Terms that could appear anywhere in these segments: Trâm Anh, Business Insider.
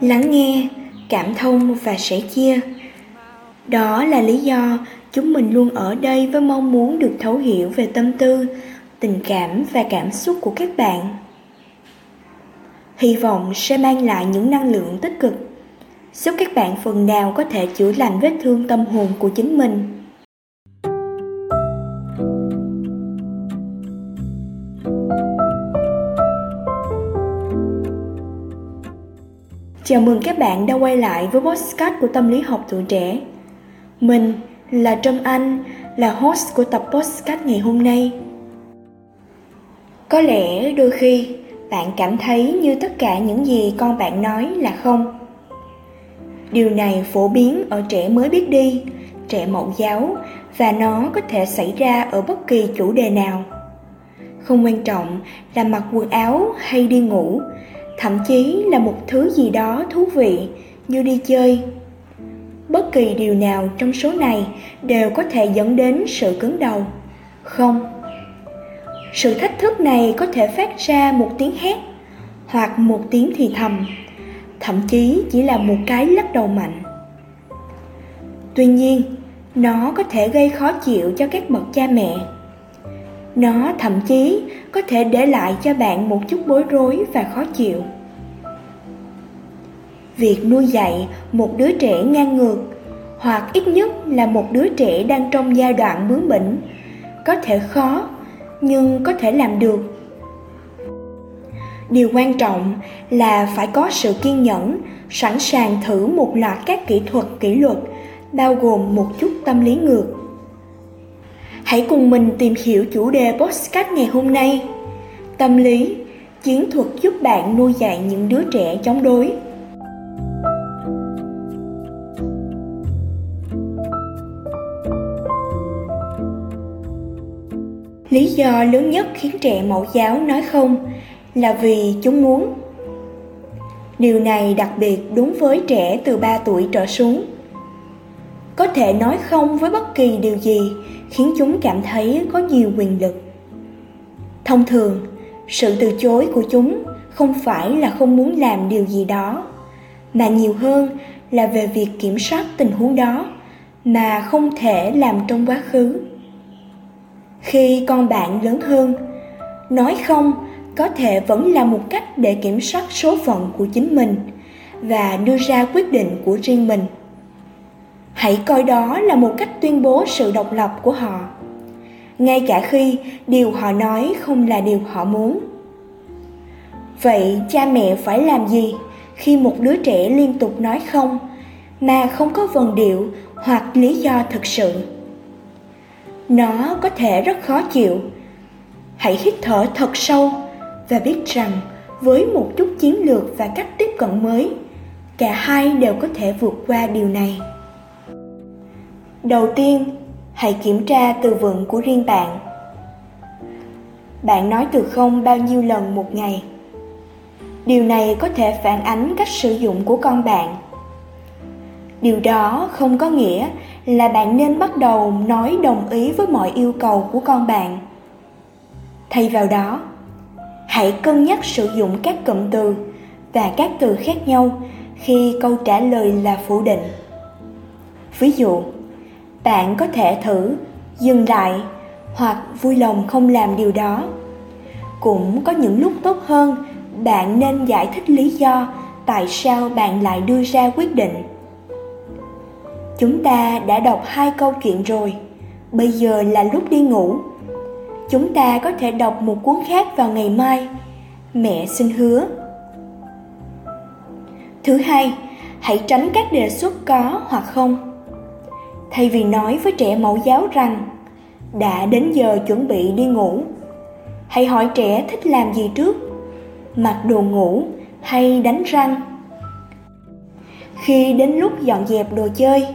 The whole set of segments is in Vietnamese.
lắng nghe, cảm thông và sẻ chia. Đó là lý do chúng mình luôn ở đây với mong muốn được thấu hiểu về tâm tư, tình cảm và cảm xúc của các bạn. Hy vọng sẽ mang lại những năng lượng tích cực, giúp các bạn phần nào có thể chữa lành vết thương tâm hồn của chính mình. Chào mừng các bạn đã quay lại với podcast của Tâm lý học tuổi trẻ. Mình là Trâm Anh, là host của tập podcast ngày hôm nay. Có lẽ đôi khi bạn cảm thấy như tất cả những gì con bạn nói là không. Điều này phổ biến ở trẻ mới biết đi, trẻ mẫu giáo, và nó có thể xảy ra ở bất kỳ chủ đề nào. Không quan trọng là mặc quần áo hay đi ngủ, thậm chí là một thứ gì đó thú vị như đi chơi. Bất kỳ điều nào trong số này đều có thể dẫn đến sự cứng đầu, không. Sự thách thức này có thể phát ra một tiếng hét hoặc một tiếng thì thầm, thậm chí chỉ là một cái lắc đầu mạnh. Tuy nhiên, nó có thể gây khó chịu cho các bậc cha mẹ. Nó thậm chí có thể để lại cho bạn một chút bối rối và khó chịu. Việc nuôi dạy một đứa trẻ ngang ngược, hoặc ít nhất là một đứa trẻ đang trong giai đoạn bướng bỉnh, có thể khó nhưng có thể làm được. Điều quan trọng là phải có sự kiên nhẫn, sẵn sàng thử một loạt các kỹ thuật kỷ luật, bao gồm một chút tâm lý ngược. Hãy cùng mình tìm hiểu chủ đề podcast ngày hôm nay: tâm lý, chiến thuật giúp bạn nuôi dạy những đứa trẻ chống đối. Lý do lớn nhất khiến trẻ mẫu giáo nói không là vì chúng muốn. Điều này đặc biệt đúng với trẻ từ 3 tuổi trở xuống. Có thể nói không với bất kỳ điều gì khiến chúng cảm thấy có nhiều quyền lực. Thông thường, sự từ chối của chúng không phải là không muốn làm điều gì đó, mà nhiều hơn là về việc kiểm soát tình huống đó mà không thể làm trong quá khứ. Khi con bạn lớn hơn, nói không có thể vẫn là một cách để kiểm soát số phận của chính mình và đưa ra quyết định của riêng mình. Hãy coi đó là một cách tuyên bố sự độc lập của họ, ngay cả khi điều họ nói không là điều họ muốn. Vậy cha mẹ phải làm gì khi một đứa trẻ liên tục nói không mà không có vần điệu hoặc lý do thực sự? Nó có thể rất khó chịu. Hãy hít thở thật sâu và biết rằng với một chút chiến lược và cách tiếp cận mới, cả hai đều có thể vượt qua điều này. Đầu tiên, hãy kiểm tra từ vựng của riêng bạn. Bạn nói từ không bao nhiêu lần một ngày? Điều này có thể phản ánh cách sử dụng của con bạn. Điều đó không có nghĩa là bạn nên bắt đầu nói đồng ý với mọi yêu cầu của con bạn. Thay vào đó, hãy cân nhắc sử dụng các cụm từ và các từ khác nhau khi câu trả lời là phủ định. Ví dụ, bạn có thể thử dừng lại hoặc vui lòng không làm điều đó. Cũng có những lúc tốt hơn, bạn nên giải thích lý do tại sao bạn lại đưa ra quyết định. Chúng ta đã đọc 2 câu chuyện rồi, bây giờ là lúc đi ngủ. Chúng ta có thể đọc một cuốn khác vào ngày mai, mẹ xin hứa. Thứ hai, hãy tránh các đề xuất có hoặc không. Thay vì nói với trẻ mẫu giáo rằng đã đến giờ chuẩn bị đi ngủ, hãy hỏi trẻ thích làm gì trước, mặc đồ ngủ hay đánh răng. Khi đến lúc dọn dẹp đồ chơi,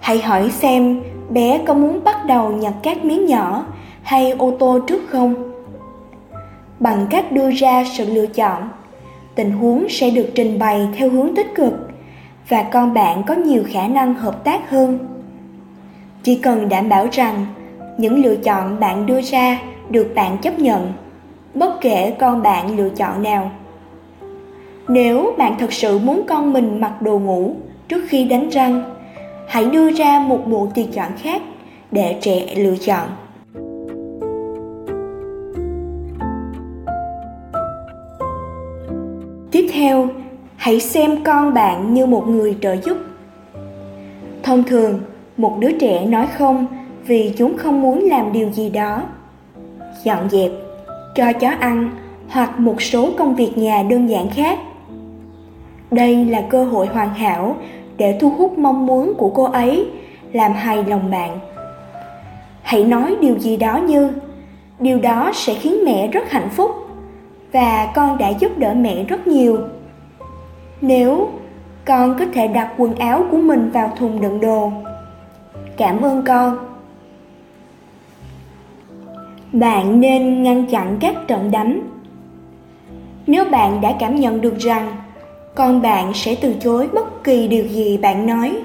hãy hỏi xem bé có muốn bắt đầu nhặt các miếng nhỏ hay ô tô trước không. Bằng cách đưa ra sự lựa chọn, tình huống sẽ được trình bày theo hướng tích cực và con bạn có nhiều khả năng hợp tác hơn. Chỉ cần đảm bảo rằng những lựa chọn bạn đưa ra được bạn chấp nhận, bất kể con bạn lựa chọn nào. Nếu bạn thật sự muốn con mình mặc đồ ngủ trước khi đánh răng, hãy đưa ra một bộ tùy chọn khác để trẻ lựa chọn. Tiếp theo, hãy xem con bạn như một người trợ giúp. Thông thường, một đứa trẻ nói không vì chúng không muốn làm điều gì đó. Dọn dẹp, cho chó ăn hoặc một số công việc nhà đơn giản khác. Đây là cơ hội hoàn hảo để thu hút mong muốn của cô ấy, làm hài lòng bạn. Hãy nói điều gì đó như: điều đó sẽ khiến mẹ rất hạnh phúc và con đã giúp đỡ mẹ rất nhiều. Nếu con có thể đặt quần áo của mình vào thùng đựng đồ, cảm ơn con. Bạn nên ngăn chặn các trận đánh. Nếu bạn đã cảm nhận được rằng con bạn sẽ từ chối bất kỳ điều gì bạn nói,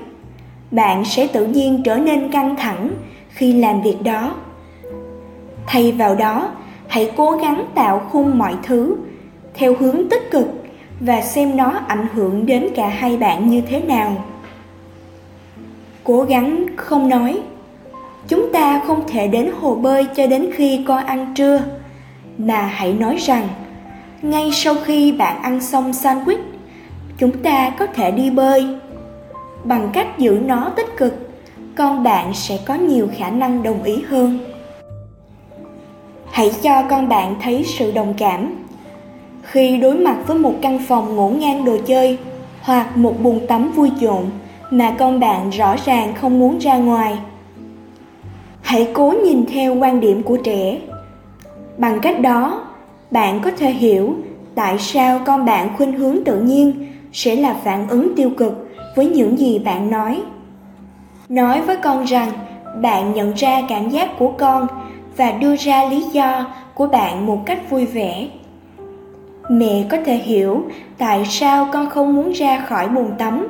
bạn sẽ tự nhiên trở nên căng thẳng khi làm việc đó. Thay vào đó, hãy cố gắng tạo khung mọi thứ theo hướng tích cực và xem nó ảnh hưởng đến cả hai bạn như thế nào. Cố gắng không nói: chúng ta không thể đến hồ bơi cho đến khi con ăn trưa, mà hãy nói rằng: ngay sau khi bạn ăn xong sandwich, chúng ta có thể đi bơi. Bằng cách giữ nó tích cực, con bạn sẽ có nhiều khả năng đồng ý hơn. Hãy cho con bạn thấy sự đồng cảm. Khi đối mặt với một căn phòng ngổn ngang đồ chơi hoặc một bồn tắm vui nhộn mà con bạn rõ ràng không muốn ra ngoài, hãy cố nhìn theo quan điểm của trẻ. Bằng cách đó, bạn có thể hiểu tại sao con bạn khuynh hướng tự nhiên sẽ là phản ứng tiêu cực với những gì bạn nói. Nói với con rằng bạn nhận ra cảm giác của con và đưa ra lý do của bạn một cách vui vẻ. Mẹ có thể hiểu tại sao con không muốn ra khỏi bồn tắm.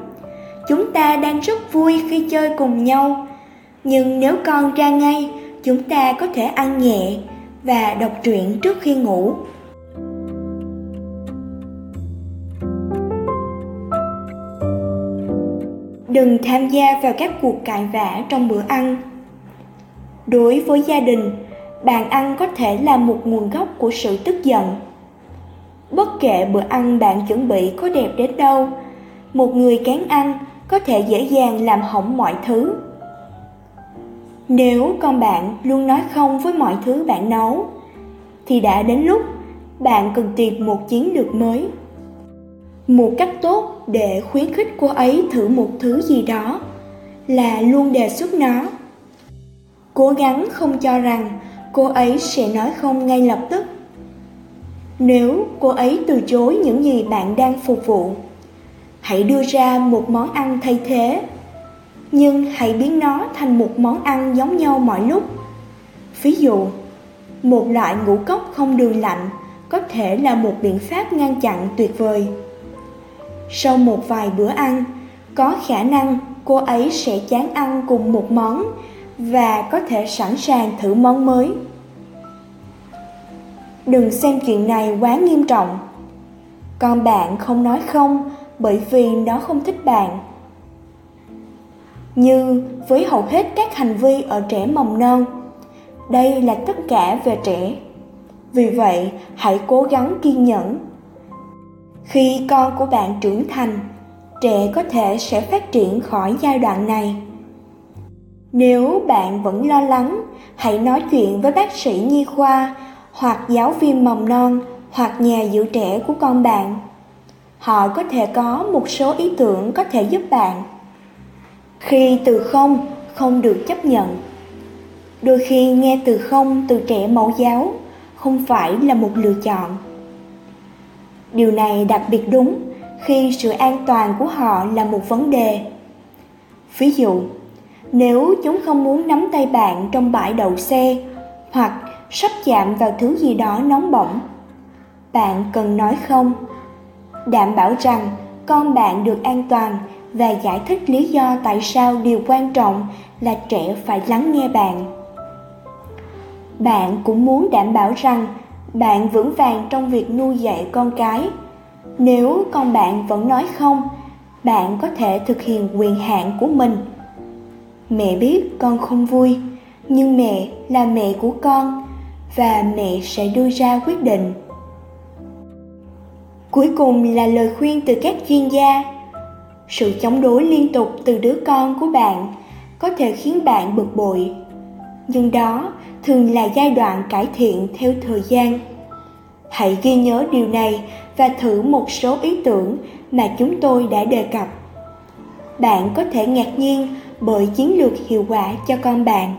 Chúng ta đang rất vui khi chơi cùng nhau, nhưng nếu con ra ngay, chúng ta có thể ăn nhẹ và đọc truyện trước khi ngủ. Đừng tham gia vào các cuộc cãi vã trong bữa ăn. Đối với gia đình, bàn ăn có thể là một nguồn gốc của sự tức giận. Bất kể bữa ăn bạn chuẩn bị có đẹp đến đâu, một người kén ăn có thể dễ dàng làm hỏng mọi thứ. Nếu con bạn luôn nói không với mọi thứ bạn nấu, thì đã đến lúc bạn cần tìm một chiến lược mới. Một cách tốt để khuyến khích cô ấy thử một thứ gì đó là luôn đề xuất nó. Cố gắng không cho rằng cô ấy sẽ nói không ngay lập tức. Nếu cô ấy từ chối những gì bạn đang phục vụ, hãy đưa ra một món ăn thay thế. Nhưng hãy biến nó thành một món ăn giống nhau mọi lúc. Ví dụ, một loại ngũ cốc không đường lạnh có thể là một biện pháp ngăn chặn tuyệt vời. Sau một vài bữa ăn, có khả năng cô ấy sẽ chán ăn cùng một món và có thể sẵn sàng thử món mới. Đừng xem chuyện này quá nghiêm trọng. Con bạn không nói không bởi vì nó không thích bạn. Như với hầu hết các hành vi ở trẻ mầm non, đây là tất cả về trẻ. Vì vậy, hãy cố gắng kiên nhẫn. Khi con của bạn trưởng thành, trẻ có thể sẽ phát triển khỏi giai đoạn này. Nếu bạn vẫn lo lắng, hãy nói chuyện với bác sĩ nhi khoa hoặc giáo viên mầm non hoặc nhà giữ trẻ của con bạn. Họ có thể có một số ý tưởng có thể giúp bạn. Khi từ không được chấp nhận. Đôi khi nghe từ không từ trẻ mẫu giáo không phải là một lựa chọn. Điều này đặc biệt đúng khi sự an toàn của họ là một vấn đề. Ví dụ, nếu chúng không muốn nắm tay bạn trong bãi đậu xe hoặc sắp chạm vào thứ gì đó nóng bỏng, bạn cần nói không. Đảm bảo rằng con bạn được an toàn và giải thích lý do tại sao điều quan trọng là trẻ phải lắng nghe bạn. Bạn cũng muốn đảm bảo rằng bạn vững vàng trong việc nuôi dạy con cái, Nếu con bạn vẫn nói không, bạn có thể thực hiện quyền hạn của mình. Mẹ biết con không vui, nhưng mẹ là mẹ của con và mẹ sẽ đưa ra quyết định. Cuối cùng là lời khuyên từ các chuyên gia. Sự chống đối liên tục từ đứa con của bạn có thể khiến bạn bực bội, nhưng đó thường là giai đoạn cải thiện theo thời gian. Hãy ghi nhớ điều này và thử một số ý tưởng mà chúng tôi đã đề cập. Bạn có thể ngạc nhiên bởi chiến lược hiệu quả cho con bạn.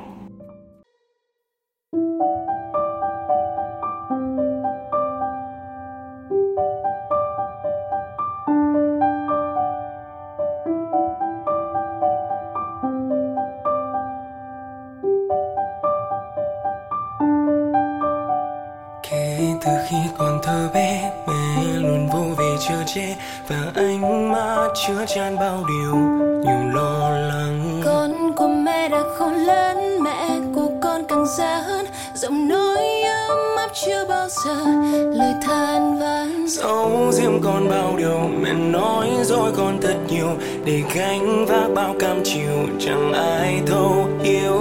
Từ khi còn thơ bé, mẹ luôn vô về chở che và ánh mắt chứa chan bao điều nhiều lo lắng. Con của mẹ đã khôn lớn, mẹ của con càng già hơn, giọng nói ấm áp chưa bao giờ lời than vãn. Giấu riêng con bao điều mẹ nói dối con thật nhiều, để gánh vác bao cam chịu chẳng ai thấu hiểu.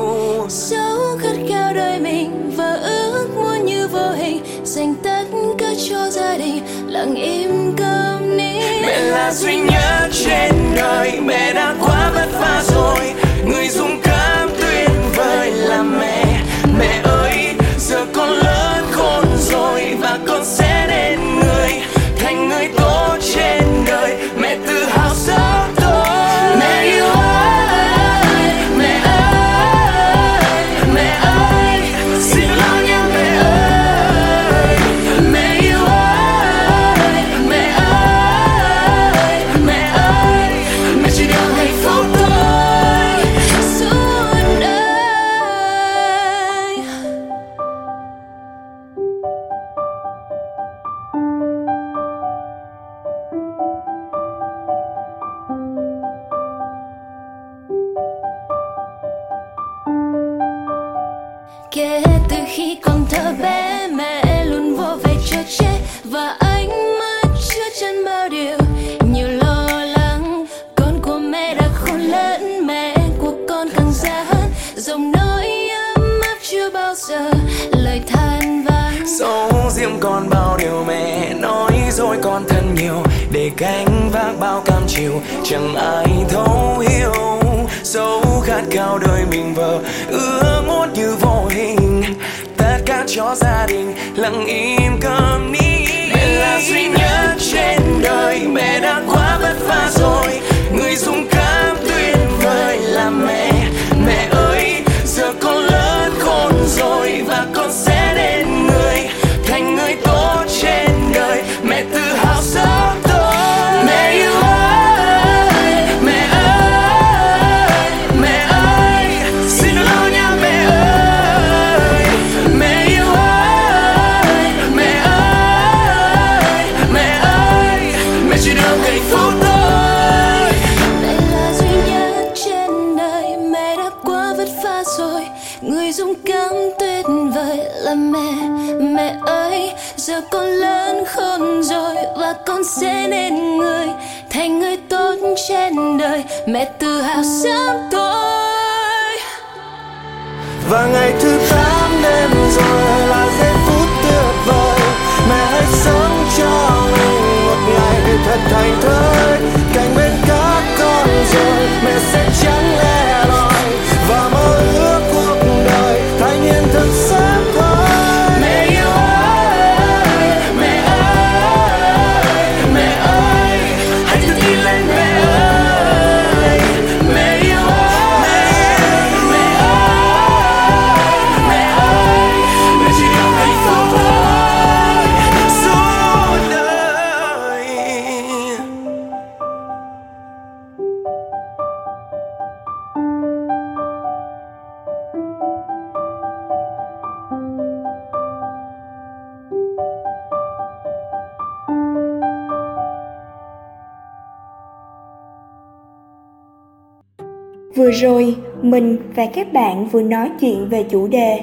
Dẫu khát khao đời mình và ước muốn như vô hình, dành tất cả cho gia đình, lặng im câm nín. Mẹ là duy nhất trên đời, mẹ đã quá vất vả rồi, người dũng cảm tuyệt vời là mẹ. Mẹ ơi, giờ con lớn khôn rồi và con sẽ đến người thành người tốt trên đời. Mẹ tự hào sớm tôi. Mẹ yêu ơi, mẹ ơi, mẹ ơi, xin lỗi nhé mẹ ơi. Mẹ yêu ơi, mẹ ơi, mẹ ơi, mẹ chỉ đang hạnh phúc tôi suốt đời. Kể từ khi còn thơ bé, mẹ luôn vô về chở che và ánh mắt chứa chan bao điều nhiều lo lắng. Con của mẹ đã khôn lớn, mẹ của con càng già hơn, giọng nói ấm áp chưa bao giờ lời than vãn. Giấu riêng con bao điều mẹ nói dối con thân nhiều, để gánh vác bao cam chịu chẳng ai thấu hiểu. Dẫu khát khao đời mình vờ ước muốn như vô hình, tất cả cho gia đình lặng im câm nín. Mẹ là duy nhất trên đời, mẹ đã quá vất vả rồi, người dũng cảm tuyệt vời là mẹ. Mẹ ơi, giờ con lớn khôn rồi và con sẽ đến người thành người tốt trên đời. Mẹ tự hào sống tôi. Mẹ yêu ơi, mẹ ơi, mẹ ơi, xin lỗi nhé mẹ ơi. Mẹ yêu ơi, mẹ ơi, mẹ ơi, mẹ chỉ được hạnh phúc tôi. Mẹ là duy nhất trên đời, mẹ đã quá vất vả rồi, người dũng cảm tuyệt vời là mẹ. Mẹ ơi, giờ con lớn khôn rồi và con sẽ nên người thành người tốt trên đời. Mẹ tự hào sớm tôi. Và ngày thứ 8 đêm rồi là giây phút tuyệt vời, mẹ hãy sống cho mình một ngày thật thành thơi. Cạnh bên các con rồi mẹ sẽ chẳng lẻ loi, và mơ ước cuộc đời thành hiện thực sớm thôi. Mẹ yêu ơi, mẹ ơi, mẹ ơi, hãy tự tin lên mẹ ơi. Mẹ yêu ơi, mẹ ơi, mẹ ơi, mẹ chỉ yêu hạnh phúc thôi suốt đời. Vừa rồi, mình và các bạn vừa nói chuyện về chủ đề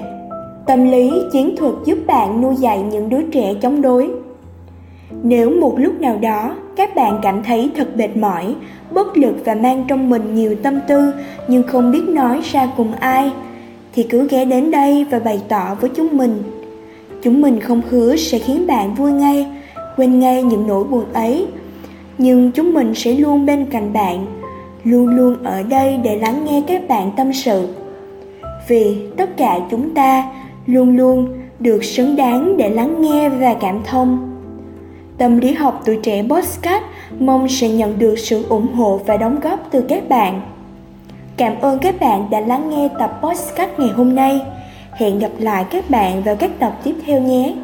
tâm lý chiến thuật giúp bạn nuôi dạy những đứa trẻ chống đối. Nếu một lúc nào đó các bạn cảm thấy thật mệt mỏi, bất lực và mang trong mình nhiều tâm tư nhưng không biết nói ra cùng ai, thì cứ ghé đến đây và bày tỏ với chúng mình. Chúng mình không hứa sẽ khiến bạn vui ngay, quên ngay những nỗi buồn ấy, nhưng chúng mình sẽ luôn bên cạnh bạn, luôn luôn ở đây để lắng nghe các bạn tâm sự. Vì tất cả chúng ta luôn luôn được xứng đáng để lắng nghe và cảm thông. Tâm lý học tuổi trẻ podcast mong sẽ nhận được sự ủng hộ và đóng góp từ các bạn. Cảm ơn các bạn đã lắng nghe tập podcast ngày hôm nay. Hẹn gặp lại các bạn vào các tập tiếp theo nhé.